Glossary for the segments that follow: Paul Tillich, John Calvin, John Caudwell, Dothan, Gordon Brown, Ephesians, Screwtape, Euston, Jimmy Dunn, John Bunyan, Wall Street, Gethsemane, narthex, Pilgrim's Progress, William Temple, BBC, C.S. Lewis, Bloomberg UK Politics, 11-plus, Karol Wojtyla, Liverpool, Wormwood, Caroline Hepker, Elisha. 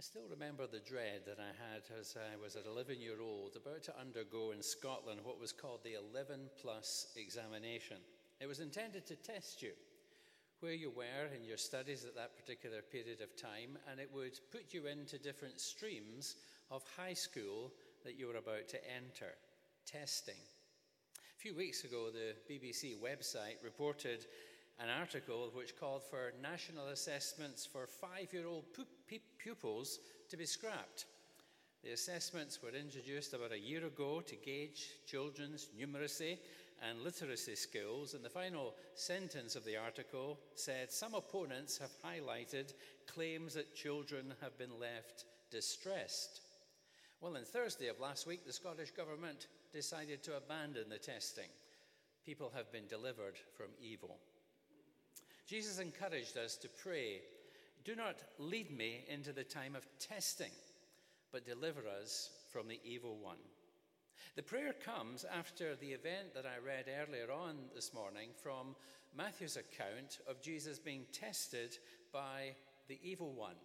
I still remember the dread that I had as I was an 11-year-old about to undergo in Scotland what was called the 11-plus examination. It was intended to test you, where you were in your studies at that particular period of time, and it would put you into different streams of high school that you were about to enter, testing. A few weeks ago, the BBC website reported an article which called for national assessments for 5-year-old pupils to be scrapped. The assessments were introduced about a year ago to gauge children's numeracy and literacy skills, and the final sentence of the article said, "Some opponents have highlighted claims that children have been left distressed." Well, on Thursday of last week, the Scottish Government decided to abandon the testing. People have been delivered from evil. Jesus encouraged us to pray, "Do not lead me into the time of testing, but deliver us from the evil one." The prayer comes after the event that I read earlier on this morning from Matthew's account of Jesus being tested by the evil one.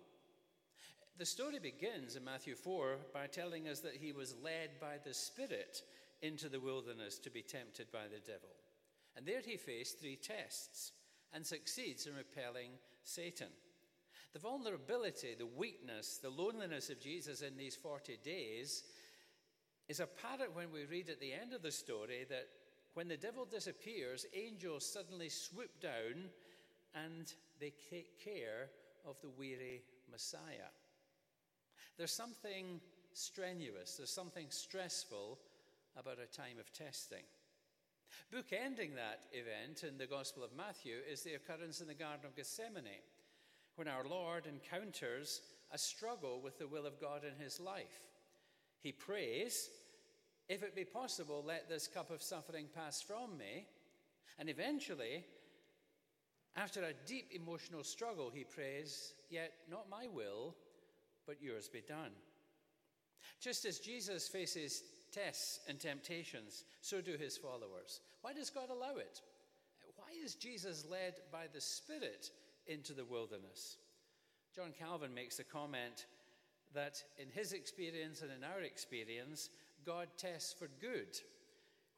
The story begins in Matthew 4 by telling us that he was led by the Spirit into the wilderness to be tempted by the devil. And there he faced 3 tests and succeeds in repelling Satan. The vulnerability, the weakness, the loneliness of Jesus in these 40 days is apparent when we read at the end of the story that when the devil disappears, angels suddenly swoop down and they take care of the weary Messiah. There's something strenuous, there's something stressful about a time of testing. Bookending that event in the Gospel of Matthew is the occurrence in the Garden of Gethsemane, when our Lord encounters a struggle with the will of God in his life. He prays, "If it be possible, let this cup of suffering pass from me." And eventually, after a deep emotional struggle, he prays, "Yet not my will, but yours be done." Just as Jesus faces tests and temptations, so do his followers. Why does God allow it? Why is Jesus led by the Spirit into the wilderness? John Calvin makes the comment that in his experience and in our experience, God tests for good,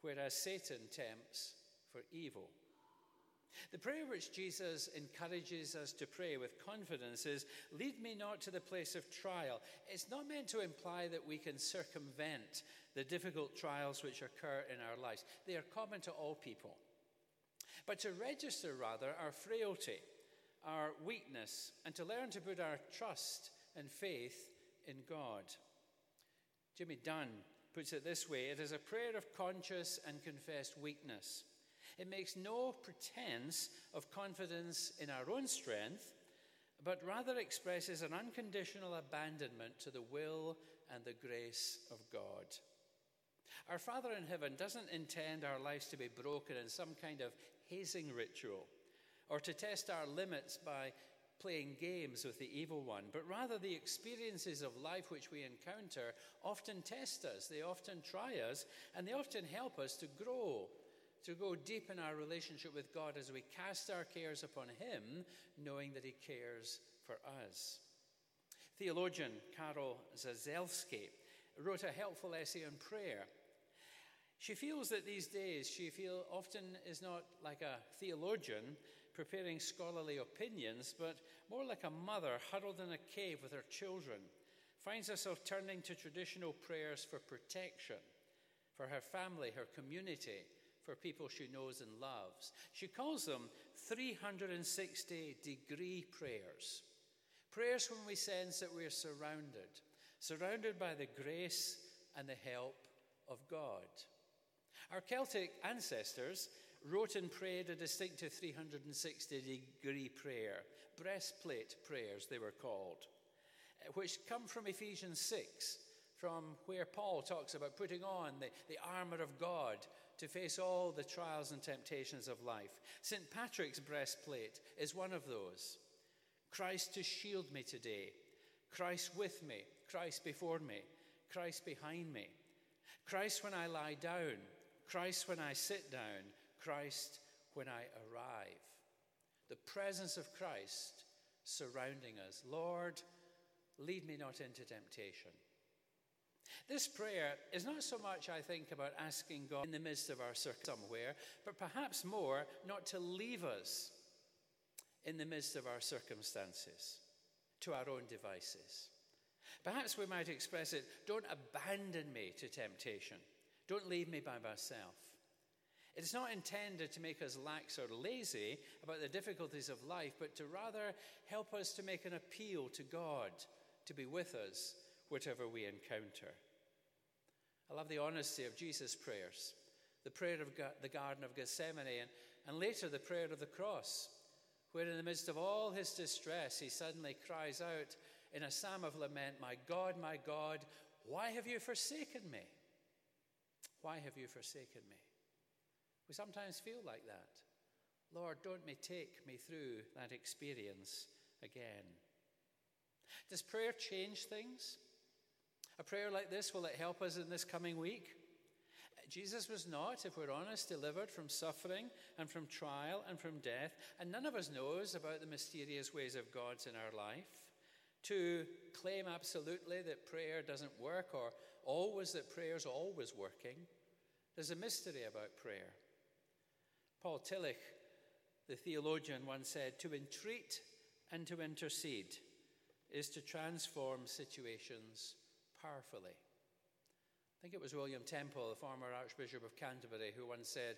whereas Satan tempts for evil. The prayer which Jesus encourages us to pray with confidence is, "Lead me not to the place of trial." It's not meant to imply that we can circumvent the difficult trials which occur in our lives. They are common to all people. But to register, rather, our frailty, our weakness, and to learn to put our trust and faith in God. Jimmy Dunn puts it this way: "It is a prayer of conscious and confessed weakness. It makes no pretense of confidence in our own strength, but rather expresses an unconditional abandonment to the will and the grace of God." Our Father in heaven doesn't intend our lives to be broken in some kind of hazing ritual or to test our limits by playing games with the evil one, but rather the experiences of life which we encounter often test us, they often try us, and they often help us to grow, to go deep in our relationship with God as we cast our cares upon him, knowing that he cares for us. Theologian Karol Wojtyla wrote a helpful essay on prayer. She feels that these days she often is not like a theologian preparing scholarly opinions, but more like a mother huddled in a cave with her children, finds herself turning to traditional prayers for protection, for her family, her community, for people she knows and loves. She calls them 360-degree prayers. Prayers when we sense that we are surrounded by the grace and the help of God. Our Celtic ancestors wrote and prayed a distinctive 360-degree prayer, breastplate prayers they were called, which come from Ephesians 6, from where Paul talks about putting on the armor of God to face all the trials and temptations of life. St. Patrick's breastplate is one of those. "Christ to shield me today, Christ with me, Christ before me, Christ behind me, Christ when I lie down, Christ when I sit down, Christ when I arrive." The presence of Christ surrounding us. "Lord, lead me not into temptation. This prayer is not so much, I think, about asking God in the midst of our circumstances somewhere, but perhaps more not to leave us in the midst of our circumstances, to our own devices. Perhaps we might express it, don't abandon me to temptation. Don't leave me by myself. It's not intended to make us lax or lazy about the difficulties of life, but to rather help us to make an appeal to God to be with us whatever we encounter. I love the honesty of Jesus' prayers, the prayer of the Garden of Gethsemane, and later the prayer of the cross, where in the midst of all his distress, he suddenly cries out in a psalm of lament, my God, why have you forsaken me? Why have you forsaken me? We sometimes feel like that. Lord, don't take me through that experience again. Does prayer change things? A prayer like this, will it help us in this coming week? Jesus was not, if we're honest, delivered from suffering and from trial and from death, and none of us knows about the mysterious ways of God in our life. To claim absolutely that prayer doesn't work or always that prayer's always working, there's a mystery about prayer. Paul Tillich, the theologian, once said, to entreat and to intercede is to transform situations powerfully. I think it was William Temple, the former Archbishop of Canterbury, who once said,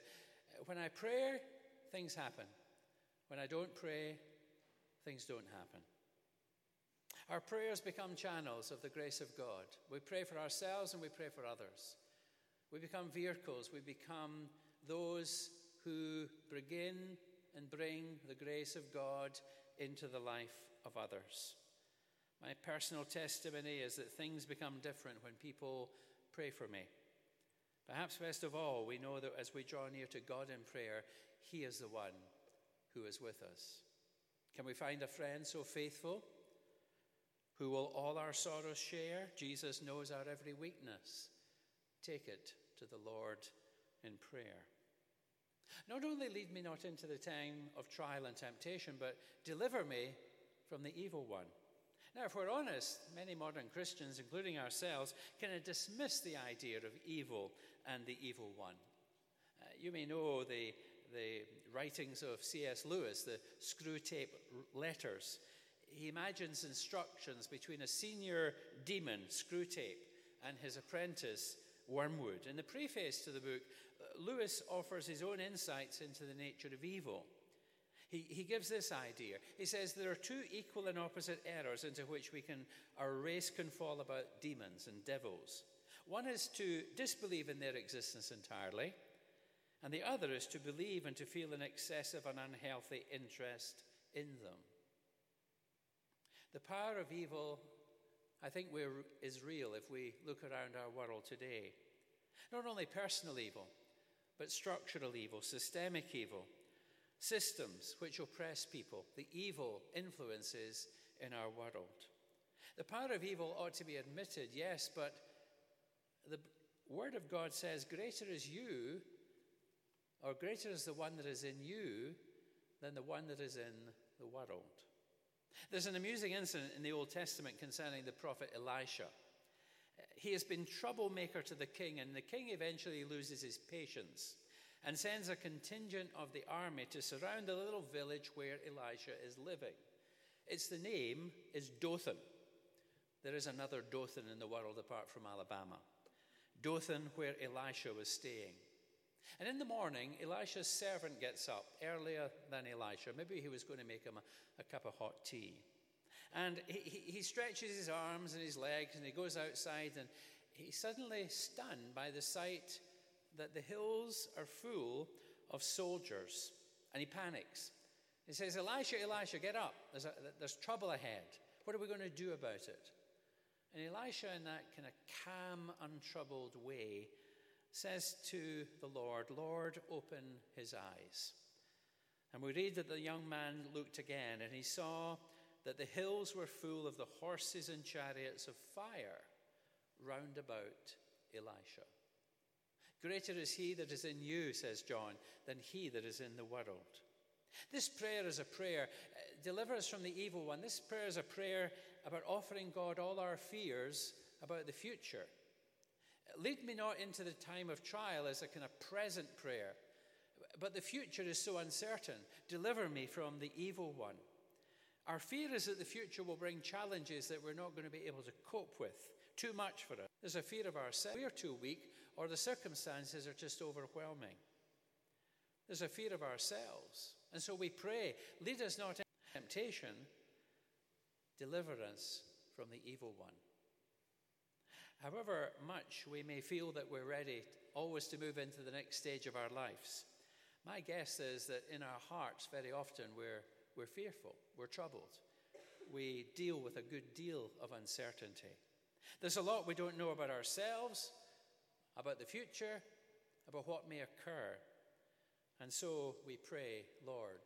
when I pray, things happen. When I don't pray, things don't happen. Our prayers become channels of the grace of God. We pray for ourselves and we pray for others. We become vehicles. We become those who begin and bring the grace of God into the life of others. My personal testimony is that things become different when people pray for me. Perhaps best of all, we know that as we draw near to God in prayer, he is the one who is with us. Can we find a friend so faithful who will all our sorrows share? Jesus knows our every weakness. Take it to the Lord in prayer. Not only lead me not into the time of trial and temptation, but deliver me from the evil one. Now, if we're honest, many modern Christians, including ourselves, kind of dismiss the idea of evil and the evil one. You may know the writings of C.S. Lewis, the Screwtape letters. He imagines instructions between a senior demon, Screwtape, and his apprentice, Wormwood. In the preface to the book, Lewis offers his own insights into the nature of evil. He gives this idea. He says there are two equal and opposite errors into which our race can fall about demons and devils. One is to disbelieve in their existence entirely, and the other is to believe and to feel an excessive and unhealthy interest in them. The power of evil, I think, is real if we look around our world today. Not only personal evil, but structural evil, systemic evil. Systems which oppress people, the evil influences in our world. The power of evil ought to be admitted, yes, but the Word of God says, greater is you, or greater is the one that is in you, than the one that is in the world. There's an amusing incident in the Old Testament concerning the prophet Elisha. He has been troublemaker to the king, and the king eventually loses his patience and sends a contingent of the army to surround the little village where Elisha is living. The name is Dothan. There is another Dothan in the world apart from Alabama. Dothan, where Elisha was staying. And in the morning, Elisha's servant gets up earlier than Elisha. Maybe he was going to make him a cup of hot tea. And he stretches his arms and his legs, and he goes outside, and he's suddenly stunned by the sight that the hills are full of soldiers. And he panics. He says, Elisha, Elisha, get up. There's trouble ahead. What are we going to do about it? And Elisha, in that kind of calm, untroubled way, says to the Lord, Lord, open his eyes. And we read that the young man looked again, and he saw that the hills were full of the horses and chariots of fire round about Elisha. Greater is he that is in you, says John, than he that is in the world. This prayer is a prayer, deliver us from the evil one. This prayer is a prayer about offering God all our fears about the future. Lead me not into the time of trial as a kind of present prayer, but the future is so uncertain. Deliver me from the evil one. Our fear is that the future will bring challenges that we're not going to be able to cope with. Too much for us. There's a fear of ourselves. We're too weak, or the circumstances are just overwhelming. There's a fear of ourselves. And so we pray, lead us not into temptation, deliver us from the evil one. However much we may feel that we're ready always to move into the next stage of our lives, my guess is that in our hearts very often we're fearful, we're troubled. We deal with a good deal of uncertainty. There's a lot we don't know about ourselves, about the future, about what may occur. And so we pray, Lord,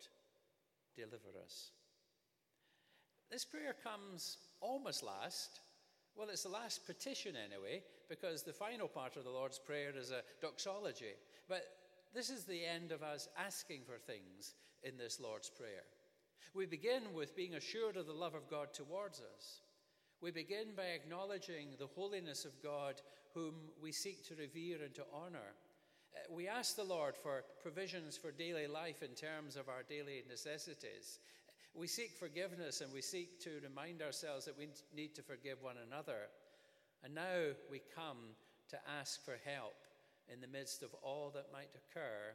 deliver us. This prayer comes almost last. Well, it's the last petition anyway, because the final part of the Lord's Prayer is a doxology. But this is the end of us asking for things in this Lord's Prayer. We begin with being assured of the love of God towards us. We begin by acknowledging the holiness of God, whom we seek to revere and to honor. We ask the Lord for provisions for daily life in terms of our daily necessities. We seek forgiveness, and we seek to remind ourselves that we need to forgive one another. And now we come to ask for help in the midst of all that might occur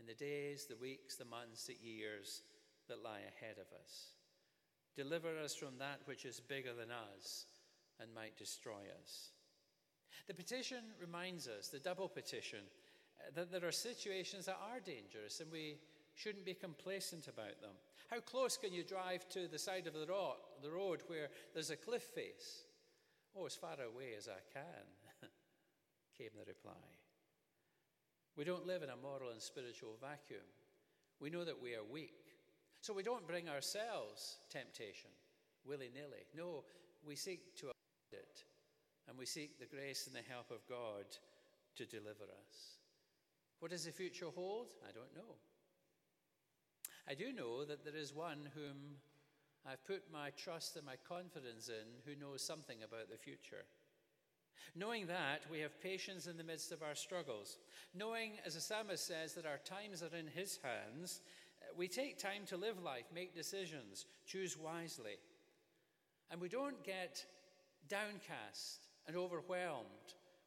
in the days, the weeks, the months, the years that lie ahead of us. Deliver us from that which is bigger than us and might destroy us. The petition reminds us, the double petition, that there are situations that are dangerous and we shouldn't be complacent about them. How close can you drive to the side of the road where there's a cliff face? Oh, as far away as I can, came the reply. We don't live in a moral and spiritual vacuum. We know that we are weak. So we don't bring ourselves temptation willy-nilly. No, we seek to avoid it, and we seek the grace and the help of God to deliver us. What does the future hold? I don't know. I do know that there is one whom I've put my trust and my confidence in, who knows something about the future. Knowing that, we have patience in the midst of our struggles. Knowing, as the psalmist says, that our times are in his hands, we take time to live life, make decisions, choose wisely. And we don't get downcast and overwhelmed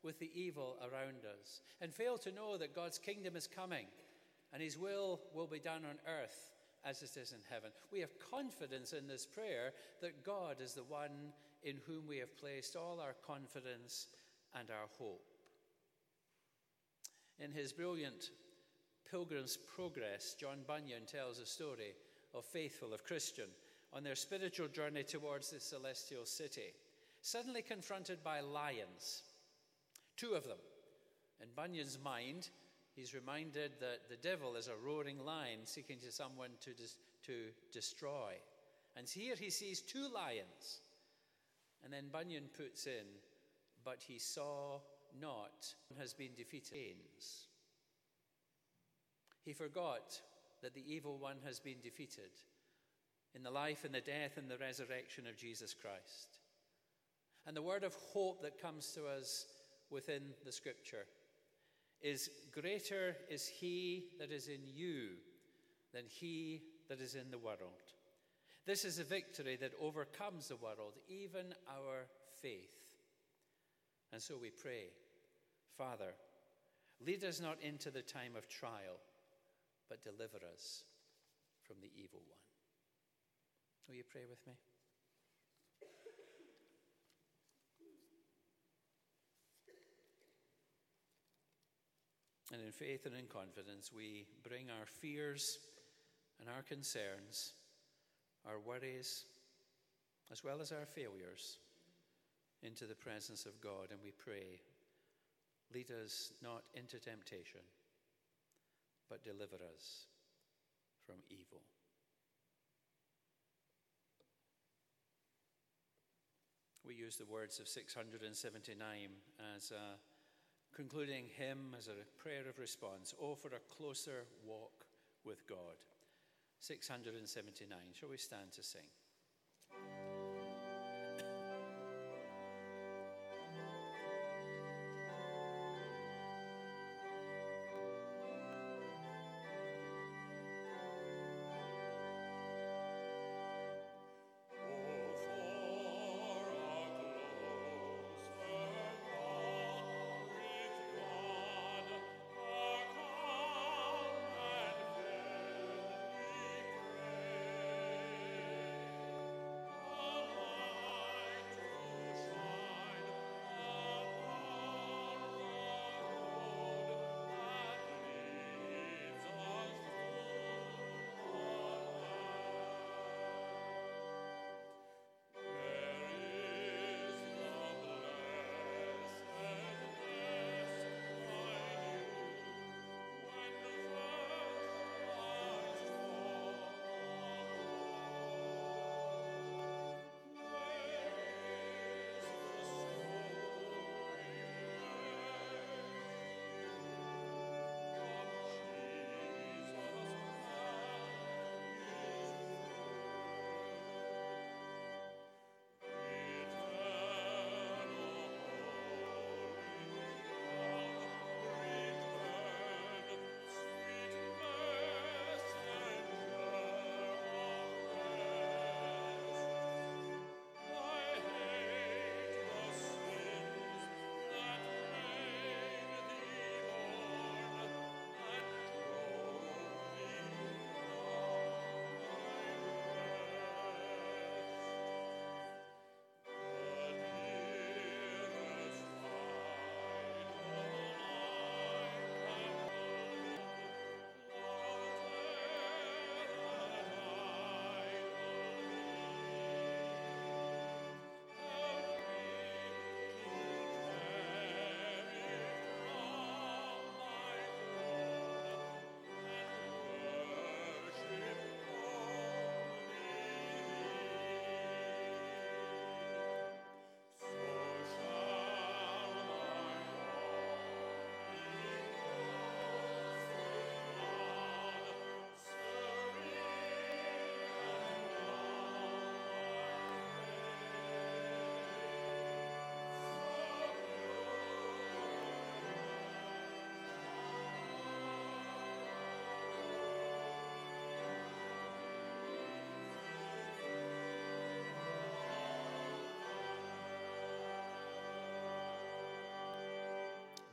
with the evil around us, and fail to know that God's kingdom is coming, and his will be done on earth as it is in heaven. We have confidence in this prayer that God is the one in whom we have placed all our confidence and our hope. In his brilliant Pilgrim's Progress, John Bunyan tells a story of faithful, of Christian, on their spiritual journey towards the celestial city, suddenly confronted by lions, two of them. In Bunyan's mind, he's reminded that the devil is a roaring lion seeking to someone to destroy. And here he sees two lions. And then Bunyan puts in, but he saw not and has been defeated. He forgot that the evil one has been defeated in the life and the death and the resurrection of Jesus Christ. And the word of hope that comes to us within the scripture is, greater is he that is in you than he that is in the world. This is a victory that overcomes the world, even our faith. And so we pray, Father, lead us not into the time of trial, but deliver us from the evil one. Will you pray with me? And in faith and in confidence, we bring our fears and our concerns, our worries, as well as our failures, into the presence of God. And we pray, lead us not into temptation, but deliver us from evil. We use the words of 679 as a concluding hymn, as a prayer of response. Oh, for a closer walk with God. 679. Shall we stand to sing?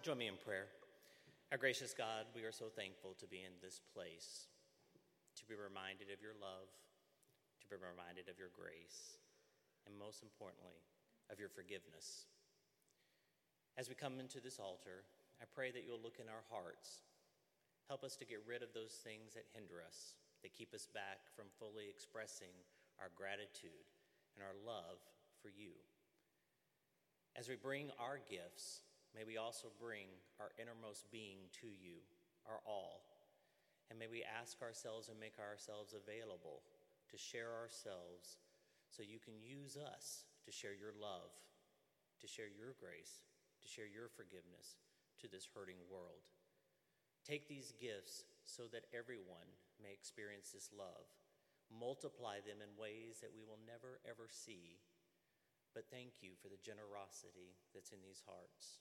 Join me in prayer. Our gracious God, we are so thankful to be in this place, to be reminded of your love, to be reminded of your grace, and most importantly, of your forgiveness. As we come into this altar, I pray that you'll look in our hearts. Help us to get rid of those things that hinder us, that keep us back from fully expressing our gratitude and our love for you. As we bring our gifts, may we also bring our innermost being to you, our all. And may we ask ourselves and make ourselves available to share ourselves so you can use us to share your love, to share your grace, to share your forgiveness to this hurting world. Take these gifts so that everyone may experience this love. Multiply them in ways that we will never, ever see. But thank you for the generosity that's in these hearts.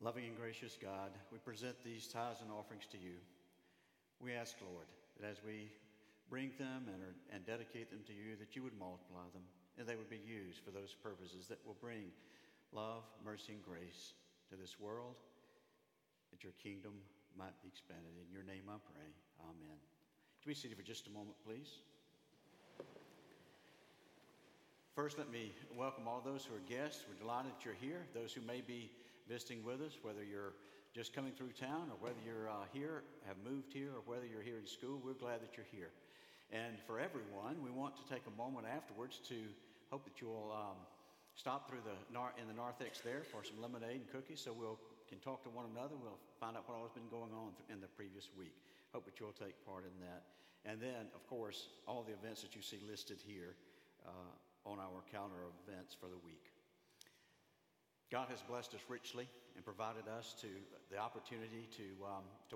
Loving and gracious God, we present these tithes and offerings to you. We ask, Lord, that as we bring them and dedicate them to you, that you would multiply them and they would be used for those purposes that will bring love, mercy, and grace to this world, that your kingdom might be expanded. In your name I pray. Amen. Can we be seated for just a moment, please? First, let me welcome all those who are guests. We're delighted that you're here. Those who may be visiting with us, whether you're just coming through town or whether you're here, have moved here, or whether you're here in school, we're glad that you're here. And for everyone, we want to take a moment afterwards to hope that you'll stop through in the narthex there for some lemonade and cookies, so we can talk to one another. We'll find out what all has been going on in the previous week. Hope that you'll take part in that. And then, of course, all the events that you see listed here on our calendar of events for the week. God has blessed us richly and provided us to the opportunity to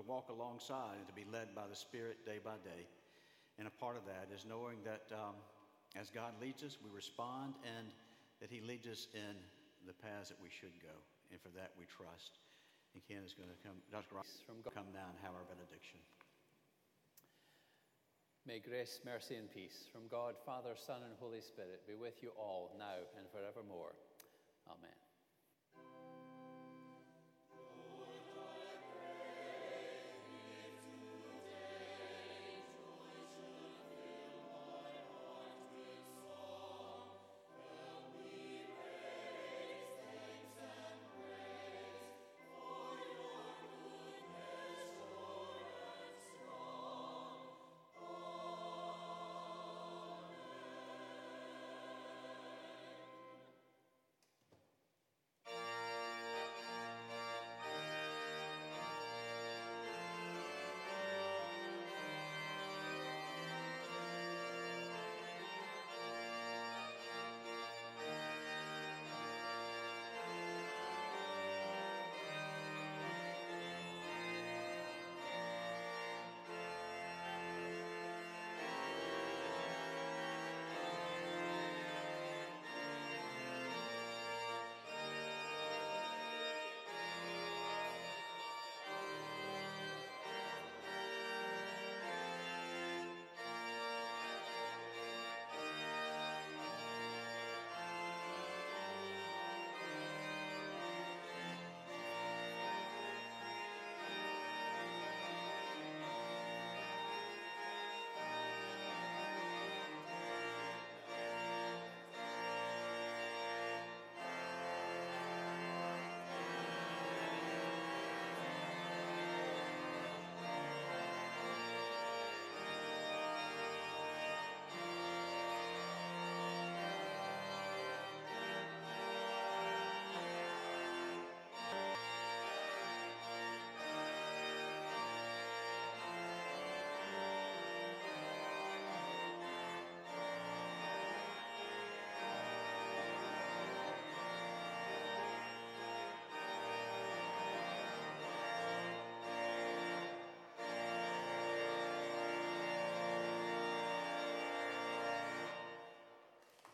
walk alongside and to be led by the Spirit day by day. And a part of that is knowing that as God leads us, we respond, and that he leads us in the paths that we should go. And for that, we trust. And Ken is going to come, Dr. Rice, come now and have our benediction. May grace, mercy, and peace from God, Father, Son, and Holy Spirit be with you all now and forevermore. Amen.